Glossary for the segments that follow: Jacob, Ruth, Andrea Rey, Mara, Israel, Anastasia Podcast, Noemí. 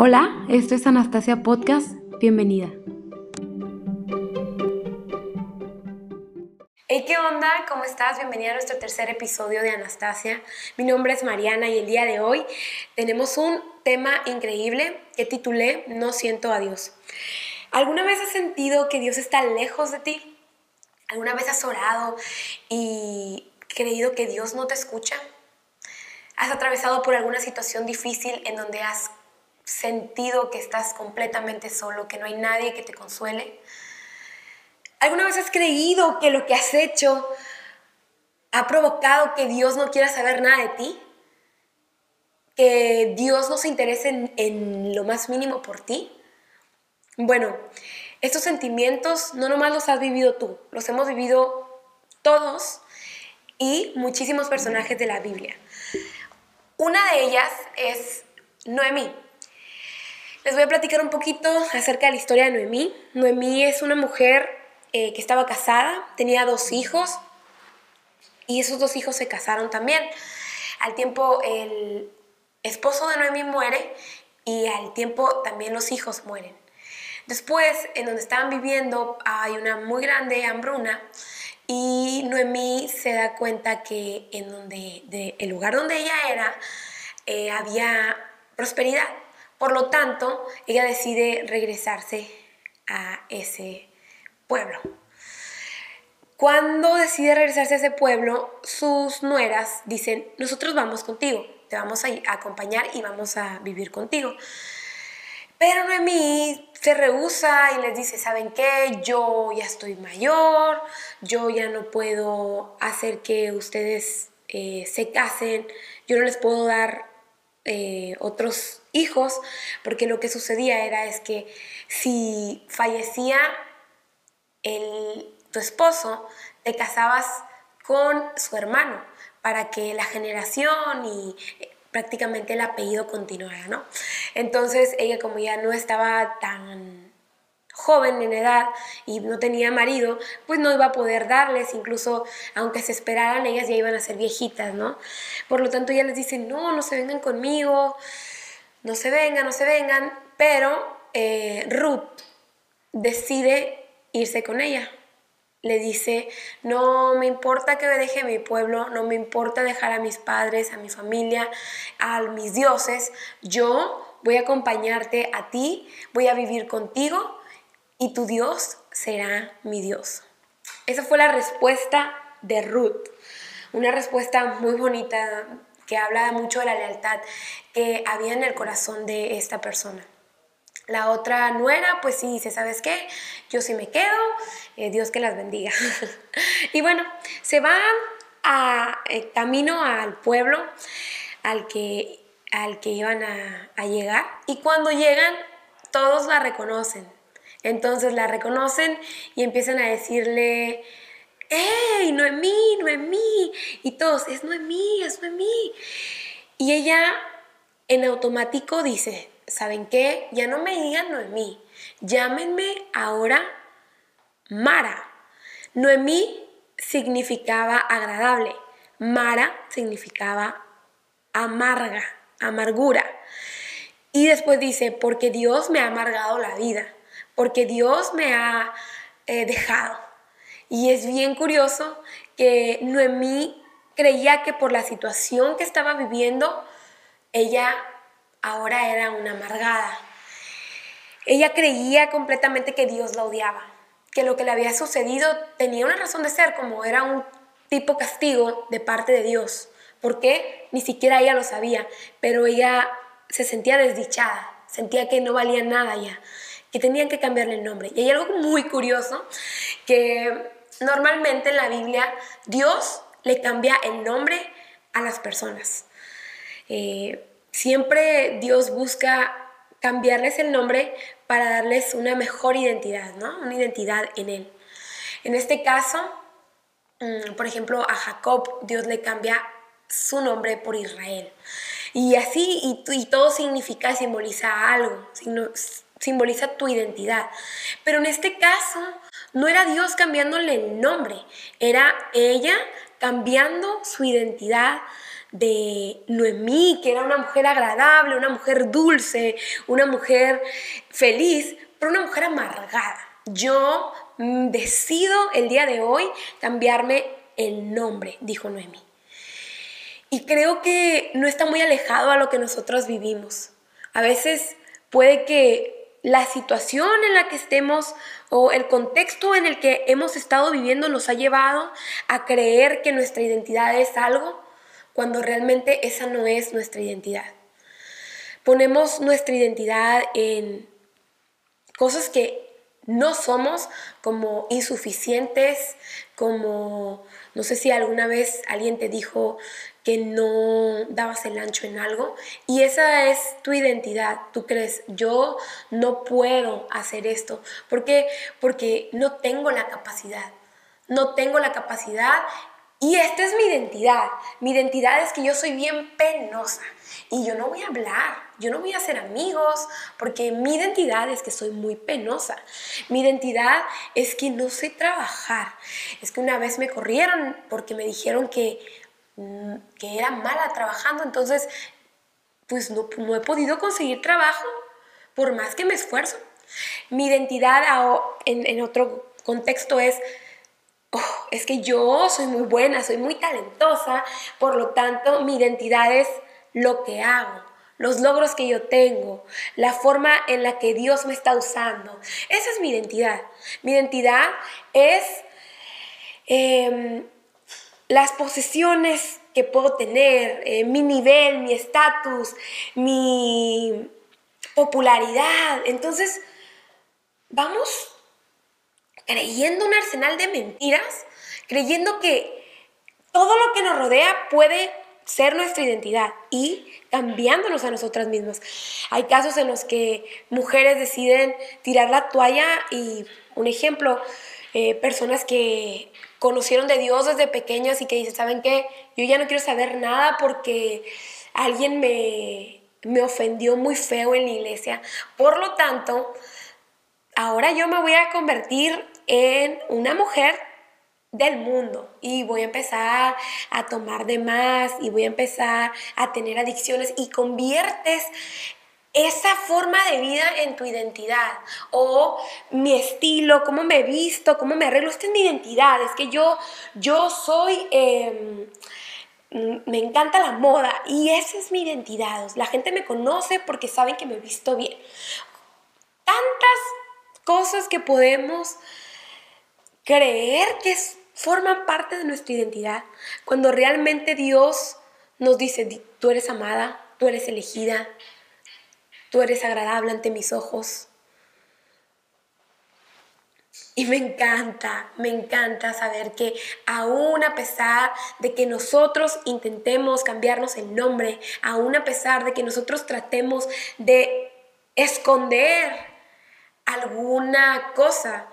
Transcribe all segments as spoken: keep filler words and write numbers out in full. Hola, esto es Anastasia Podcast, bienvenida. Hey, ¿qué onda? ¿Cómo estás? Bienvenida a nuestro tercer episodio de Anastasia. Mi nombre es Mariana y el día de hoy tenemos un tema increíble que titulé No siento a Dios. ¿Alguna vez has sentido que Dios está lejos de ti? ¿Alguna vez has orado y creído que Dios no te escucha? ¿Has atravesado por alguna situación difícil en donde has sentido que estás completamente solo, que no hay nadie que te consuele? ¿Alguna vez has creído que lo que has hecho ha provocado que Dios no quiera saber nada de ti? ¿Que Dios no se interese en, en lo más mínimo por ti? Bueno, estos sentimientos no nomás los has vivido tú, los hemos vivido todos y muchísimos personajes de la Biblia. Una de ellas es Noemí. Les voy a platicar un poquito acerca de la historia de Noemí. Noemí es una mujer eh, que estaba casada, tenía dos hijos y esos dos hijos se casaron también. Al tiempo el esposo de Noemí muere y al tiempo también los hijos mueren. Después, en donde estaban viviendo, hay una muy grande hambruna y Noemí se da cuenta que en donde, de, el lugar donde ella era eh, había prosperidad. Por lo tanto, ella decide regresarse a ese pueblo. Cuando decide regresarse a ese pueblo, sus nueras dicen, nosotros vamos contigo, te vamos a acompañar y vamos a vivir contigo. Pero Noemí se rehúsa y les dice, ¿saben qué? Yo ya estoy mayor, yo ya no puedo hacer que ustedes eh, se casen, yo no les puedo dar eh, otros hijos, porque lo que sucedía era es que si fallecía el, tu esposo, te casabas con su hermano para que la generación y eh, prácticamente el apellido continuara, ¿no? Entonces ella, como ya no estaba tan joven en edad y no tenía marido, pues no iba a poder darles, incluso aunque se esperaran, ellas ya iban a ser viejitas, ¿no? Por lo tanto, ella les dice, no, no se vengan conmigo, no se vengan, no se vengan, pero eh, Ruth decide irse con ella. Le dice, no me importa que me deje mi pueblo, no me importa dejar a mis padres, a mi familia, a mis dioses. Yo voy a acompañarte a ti, voy a vivir contigo y tu Dios será mi Dios. Esa fue la respuesta de Ruth, una respuesta muy bonita que habla mucho de la lealtad que había en el corazón de esta persona. La otra nuera, pues sí dice, ¿sabes qué? Yo sí me quedo, eh, Dios que las bendiga. Y bueno, se van a, eh, camino al pueblo al que, al que iban a, a llegar. Y cuando llegan, todos la reconocen. Entonces la reconocen y empiezan a decirle, ¡Ey, Noemí, Noemí! Y todos, es Noemí, es Noemí. Y ella en automático dice, ¿saben qué? Ya no me digan Noemí, llámenme ahora Mara. Noemí significaba agradable, Mara significaba amarga, amargura. Y después dice, porque Dios me ha amargado la vida, porque Dios me ha eh, dejado. Y es bien curioso que Noemí creía que por la situación que estaba viviendo, ella ahora era una amargada. Ella creía completamente que Dios la odiaba, que lo que le había sucedido tenía una razón de ser, como era un tipo castigo de parte de Dios. ¿Por qué? Ni siquiera ella lo sabía, pero ella se sentía desdichada, sentía que no valía nada ya, que tenían que cambiarle el nombre. Y hay algo muy curioso, que normalmente en la Biblia Dios le cambia el nombre a las personas. Eh... Siempre Dios busca cambiarles el nombre para darles una mejor identidad, ¿no? Una identidad en Él. En este caso, por ejemplo, a Jacob Dios le cambia su nombre por Israel. Y así, y, y todo significa, simboliza algo, simboliza tu identidad. Pero en este caso, no era Dios cambiándole el nombre, era ella cambiando su identidad de Noemí, que era una mujer agradable, una mujer dulce, una mujer feliz, pero una mujer amargada. Yo decido el día de hoy cambiarme el nombre, dijo Noemí. Y creo que no está muy alejado a lo que nosotros vivimos. A veces puede que la situación en la que estemos o el contexto en el que hemos estado viviendo nos ha llevado a creer que nuestra identidad es algo, cuando realmente esa no es nuestra identidad. Ponemos nuestra identidad en cosas que no somos, como insuficientes, como, no sé si alguna vez alguien te dijo que no dabas el ancho en algo, y esa es tu identidad. Tú crees, yo no puedo hacer esto. ¿Por qué? Porque no tengo la capacidad. No tengo la capacidad y esta es mi identidad. Mi identidad es que yo soy bien penosa y yo no voy a hablar. Yo no voy a ser amigos porque mi identidad es que soy muy penosa. Mi identidad es que no sé trabajar. Es que una vez me corrieron porque me dijeron que, que era mala trabajando. Entonces, pues no, no he podido conseguir trabajo por más que me esfuerzo. Mi identidad en, en otro contexto es... Oh, es que yo soy muy buena, soy muy talentosa, por lo tanto mi identidad es lo que hago, los logros que yo tengo, la forma en la que Dios me está usando. Esa es mi identidad. Mi identidad es eh, las posesiones que puedo tener, eh, mi nivel, mi estatus, mi popularidad. Entonces, vamos creyendo un arsenal de mentiras, creyendo que todo lo que nos rodea puede ser nuestra identidad y cambiándonos a nosotras mismas. Hay casos en los que mujeres deciden tirar la toalla y, un ejemplo, eh, personas que conocieron de Dios desde pequeñas y que dicen, ¿saben qué? Yo ya no quiero saber nada porque alguien me, me ofendió muy feo en la iglesia. Por lo tanto, ahora yo me voy a convertir en una mujer del mundo y voy a empezar a tomar de más y voy a empezar a tener adicciones, y conviertes esa forma de vida en tu identidad. O mi estilo, cómo me visto, cómo me arreglo, esta es mi identidad. Es que yo, yo soy... Eh, me encanta la moda y esa es mi identidad. La gente me conoce porque saben que me he visto bien. Tantas cosas que podemos creer que forman parte de nuestra identidad, cuando realmente Dios nos dice, tú eres amada, tú eres elegida, tú eres agradable ante mis ojos. Y me encanta, me encanta saber que aún a pesar de que nosotros intentemos cambiarnos el nombre, aún a pesar de que nosotros tratemos de esconder alguna cosa,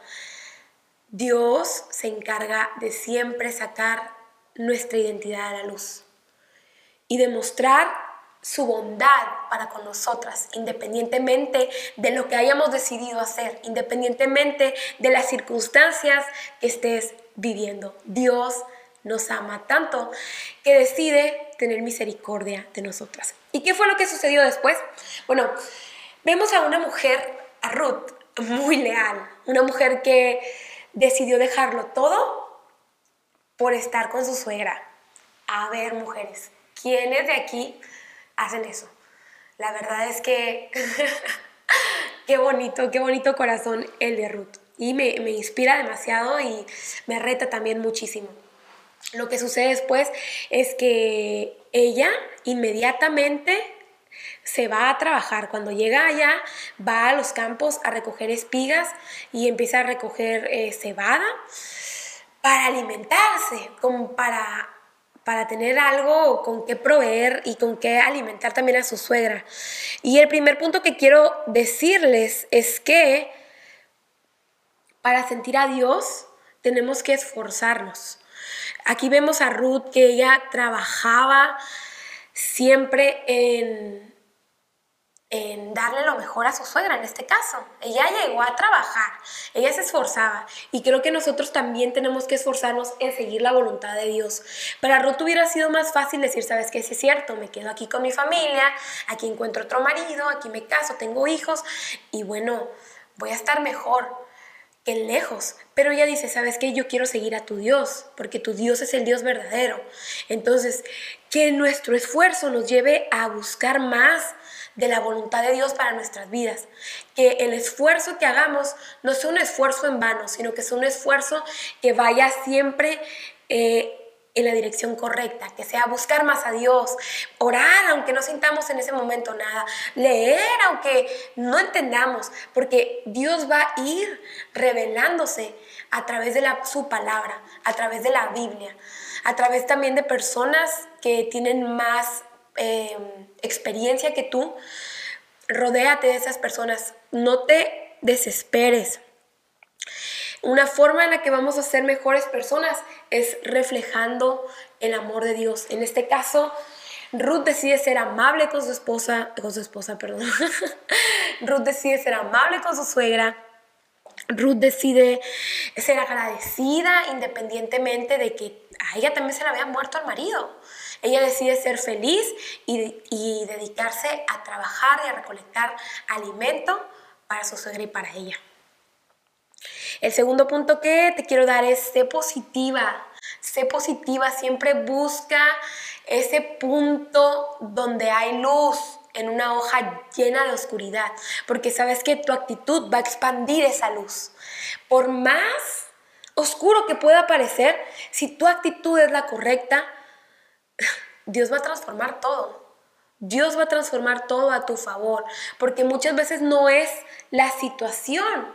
Dios se encarga de siempre sacar nuestra identidad a la luz y demostrar su bondad para con nosotras, independientemente de lo que hayamos decidido hacer, independientemente de las circunstancias que estés viviendo. Dios nos ama tanto que decide tener misericordia de nosotras. ¿Y qué fue lo que sucedió después? Bueno, vemos a una mujer, a Ruth, muy leal, una mujer que decidió dejarlo todo por estar con su suegra. A ver, mujeres, ¿quiénes de aquí hacen eso? La verdad es que qué bonito, qué bonito corazón el de Ruth. Y me, me inspira demasiado y me reta también muchísimo. Lo que sucede después es que ella inmediatamente se va a trabajar. Cuando llega allá, va a los campos a recoger espigas y empieza a recoger eh, cebada para alimentarse, como para, para tener algo con qué proveer y con qué alimentar también a su suegra. Y el primer punto que quiero decirles es que para sentir a Dios tenemos que esforzarnos. Aquí vemos a Ruth, que ella trabajaba siempre en en darle lo mejor a su suegra en este caso. Ella llegó a trabajar, ella se esforzaba, y creo que nosotros también tenemos que esforzarnos en seguir la voluntad de Dios. Para Ruth hubiera sido más fácil decir, ¿sabes qué? Sí es cierto, me quedo aquí con mi familia, aquí encuentro otro marido, aquí me caso, tengo hijos, y bueno, voy a estar mejor que lejos. Pero ella dice, ¿sabes qué? Yo quiero seguir a tu Dios, porque tu Dios es el Dios verdadero. Entonces, que nuestro esfuerzo nos lleve a buscar más de la voluntad de Dios para nuestras vidas. Que el esfuerzo que hagamos no sea un esfuerzo en vano, sino que sea un esfuerzo que vaya siempre eh, en la dirección correcta, que sea buscar más a Dios, orar aunque no sintamos en ese momento nada, leer aunque no entendamos, porque Dios va a ir revelándose a través de la, su palabra, a través de la Biblia, a través también de personas que tienen más eh, experiencia que tú. Rodéate de esas personas, no te desesperes. Una forma en la que vamos a ser mejores personas es reflejando el amor de Dios. En este caso, Ruth decide ser amable con su esposa, con su esposa, perdón. Ruth decide ser amable con su suegra. Ruth decide ser agradecida independientemente de que a ella también se le había muerto el marido. Ella decide ser feliz y, y dedicarse a trabajar y a recolectar alimento para su suegra y para ella. El segundo punto que te quiero dar es sé positiva, sé positiva, siempre busca ese punto donde hay luz en una hoja llena de oscuridad, porque sabes que tu actitud va a expandir esa luz. Por más oscuro que pueda parecer, si tu actitud es la correcta, Dios va a transformar todo. Dios va a transformar todo a tu favor, porque muchas veces no es la situación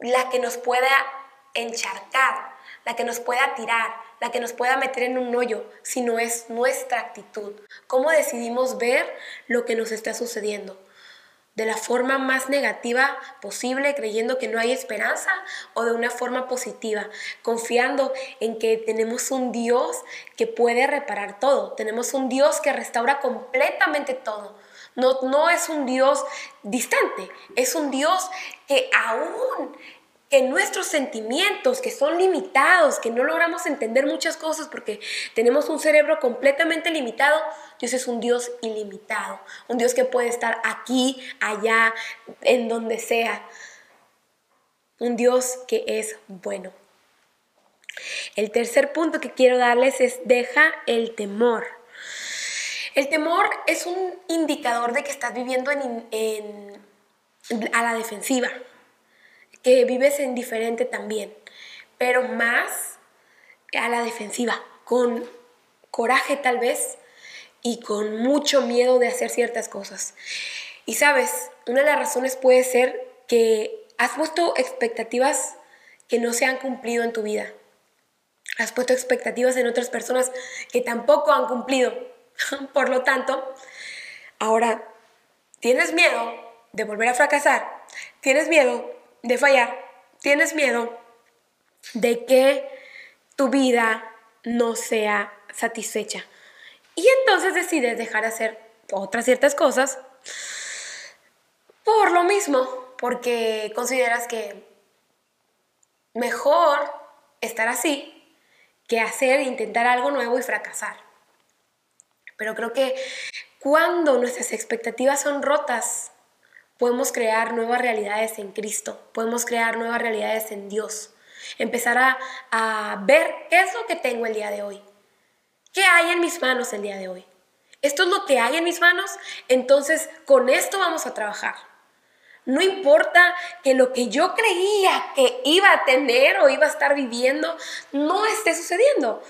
la que nos pueda encharcar, la que nos pueda tirar, la que nos pueda meter en un hoyo, sino es nuestra actitud. ¿Cómo decidimos ver lo que nos está sucediendo? ¿De la forma más negativa posible, creyendo que no hay esperanza? ¿O de una forma positiva, confiando en que tenemos un Dios que puede reparar todo? Tenemos un Dios que restaura completamente todo. No, no es un Dios distante, es un Dios que aún que nuestros sentimientos, que son limitados, que no logramos entender muchas cosas porque tenemos un cerebro completamente limitado, Dios es un Dios ilimitado, un Dios que puede estar aquí, allá, en donde sea, un Dios que es bueno. El tercer punto que quiero darles es deja el temor. El temor es un indicador de que estás viviendo en, en, a la defensiva, que vives indiferente también, pero más a la defensiva, con coraje tal vez y con mucho miedo de hacer ciertas cosas. Y sabes, una de las razones puede ser que has puesto expectativas que no se han cumplido en tu vida. Has puesto expectativas en otras personas que tampoco han cumplido. Por lo tanto, ahora tienes miedo de volver a fracasar, tienes miedo de fallar, tienes miedo de que tu vida no sea satisfecha. Y entonces decides dejar de hacer otras ciertas cosas por lo mismo, porque consideras que mejor estar así que hacer, intentar algo nuevo y fracasar. Pero creo que cuando nuestras expectativas son rotas, podemos crear nuevas realidades en Cristo, podemos crear nuevas realidades en Dios. Empezar a, a ver qué es lo que tengo el día de hoy, qué hay en mis manos el día de hoy. Esto es lo que hay en mis manos, entonces con esto vamos a trabajar. No importa que lo que yo creía que iba a tener o iba a estar viviendo no esté sucediendo.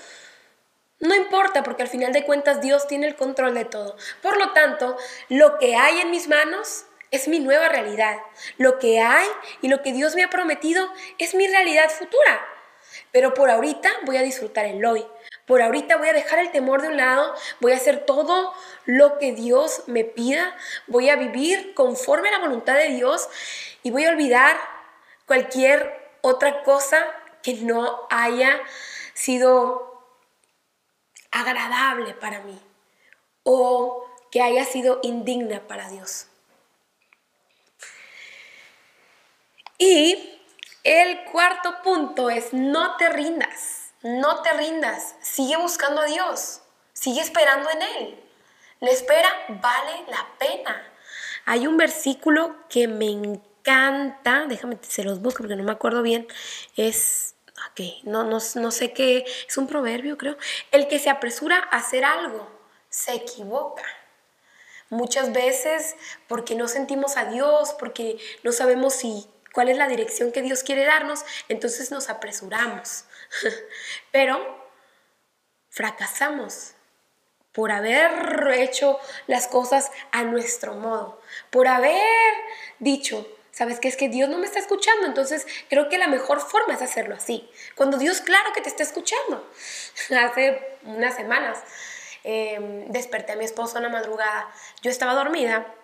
No importa, porque al final de cuentas Dios tiene el control de todo. Por lo tanto, lo que hay en mis manos es mi nueva realidad. Lo que hay y lo que Dios me ha prometido es mi realidad futura. Pero por ahorita voy a disfrutar el hoy. Por ahorita voy a dejar el temor de un lado, voy a hacer todo lo que Dios me pida, voy a vivir conforme a la voluntad de Dios y voy a olvidar cualquier otra cosa que no haya sido agradable para mí o que haya sido indigna para Dios. Y el cuarto punto es no te rindas, no te rindas, sigue buscando a Dios, sigue esperando en Él. La espera vale la pena. Hay un versículo que me encanta, déjame, se los busco porque no me acuerdo bien, es, ok, no, no, no sé qué, es un proverbio creo, el que se apresura a hacer algo se equivoca. Muchas veces porque no sentimos a Dios, porque no sabemos si, cuál es la dirección que Dios quiere darnos, entonces nos apresuramos. Pero fracasamos por haber hecho las cosas a nuestro modo, por haber dicho, ¿sabes qué? Es que Dios no me está escuchando, entonces creo que la mejor forma es hacerlo así. Cuando Dios, claro que te está escuchando. Hace unas semanas eh, desperté a mi esposo en la madrugada. Yo estaba dormida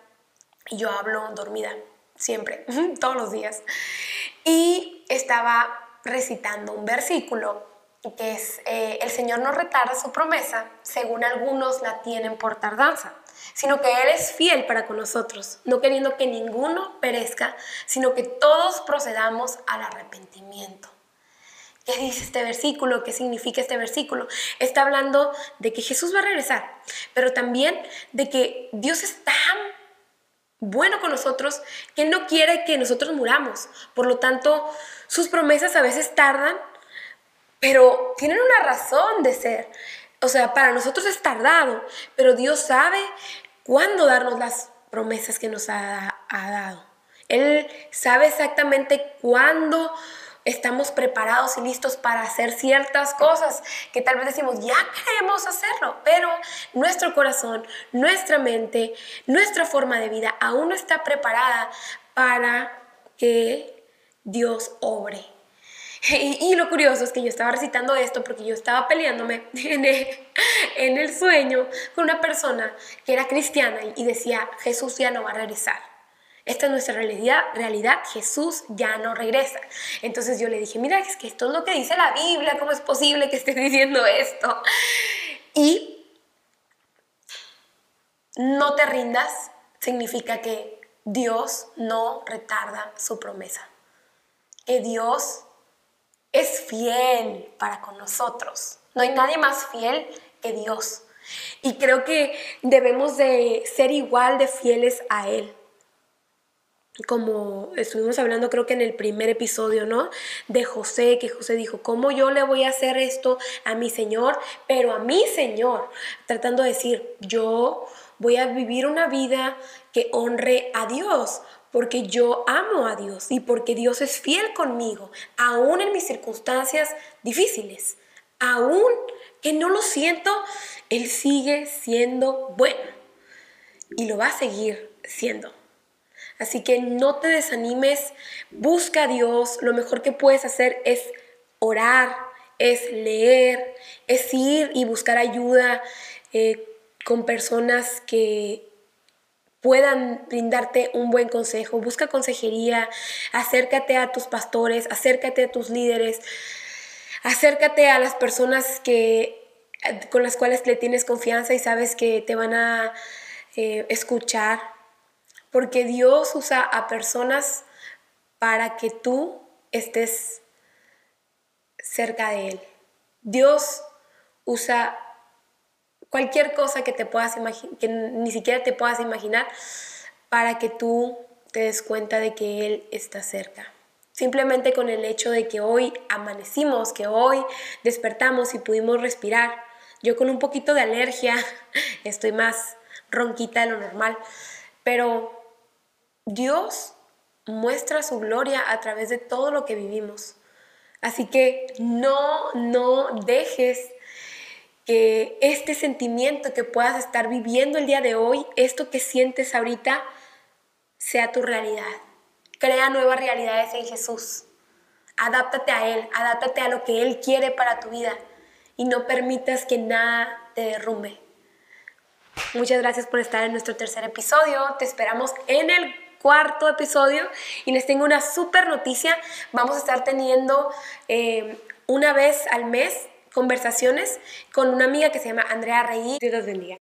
y yo hablo dormida siempre, todos los días. Y estaba recitando un versículo que es, eh, el Señor no retarda su promesa, según algunos la tienen por tardanza, sino que Él es fiel para con nosotros, no queriendo que ninguno perezca, sino que todos procedamos al arrepentimiento. ¿Qué dice este versículo? ¿Qué significa este versículo? Está hablando de que Jesús va a regresar, pero también de que Dios es tan bueno con nosotros que Él no quiere que nosotros muramos. Por lo tanto, sus promesas a veces tardan, pero tienen una razón de ser. O sea, para nosotros es tardado, pero Dios sabe cuándo darnos las promesas que nos ha, ha dado. Él sabe exactamente cuándo estamos preparados y listos para hacer ciertas cosas que tal vez decimos, ya queremos hacerlo, pero nuestro corazón, nuestra mente, nuestra forma de vida aún no está preparada para que Dios obre. Y, y lo curioso es que yo estaba recitando esto porque yo estaba peleándome en el, en el sueño con una persona que era cristiana y decía, Jesús ya no va a regresar. Esta es nuestra realidad, realidad, Jesús ya no regresa. Entonces yo le dije, mira, es que esto es lo que dice la Biblia, ¿cómo es posible que estés diciendo esto? Y no te rindas significa que Dios no retarda su promesa. Que Dios es fiel para con nosotros. No hay nadie más fiel que Dios. Y creo que debemos de ser igual de fieles a Él. Como estuvimos hablando creo que en el primer episodio, ¿no? De José, que José dijo, ¿cómo yo le voy a hacer esto a mi Señor? Pero a mi Señor, tratando de decir, yo voy a vivir una vida que honre a Dios, porque yo amo a Dios y porque Dios es fiel conmigo, aún en mis circunstancias difíciles, aún que no lo siento, Él sigue siendo bueno y lo va a seguir siendo. Así que no te desanimes, busca a Dios. Lo mejor que puedes hacer es orar, es leer, es ir y buscar ayuda eh, con personas que puedan brindarte un buen consejo. Busca consejería, acércate a tus pastores, acércate a tus líderes, acércate a las personas que, con las cuales le tienes confianza y sabes que te van a eh, escuchar. Porque Dios usa a personas para que tú estés cerca de Él. Dios usa cualquier cosa que, te puedas imagi- que ni siquiera te puedas imaginar para que tú te des cuenta de que Él está cerca. Simplemente con el hecho de que hoy amanecimos, que hoy despertamos y pudimos respirar. Yo con un poquito de alergia, estoy más ronquita de lo normal, pero Dios muestra su gloria a través de todo lo que vivimos. Así que no, no dejes que este sentimiento que puedas estar viviendo el día de hoy, esto que sientes ahorita, sea tu realidad. Crea nuevas realidades en Jesús. Adáptate a Él, adáptate a lo que Él quiere para tu vida y no permitas que nada te derrumbe. Muchas gracias por estar en nuestro tercer episodio. Te esperamos en el cuarto episodio y les tengo una súper noticia. Vamos a estar teniendo eh, una vez al mes conversaciones con una amiga que se llama Andrea Rey. Dios los bendiga.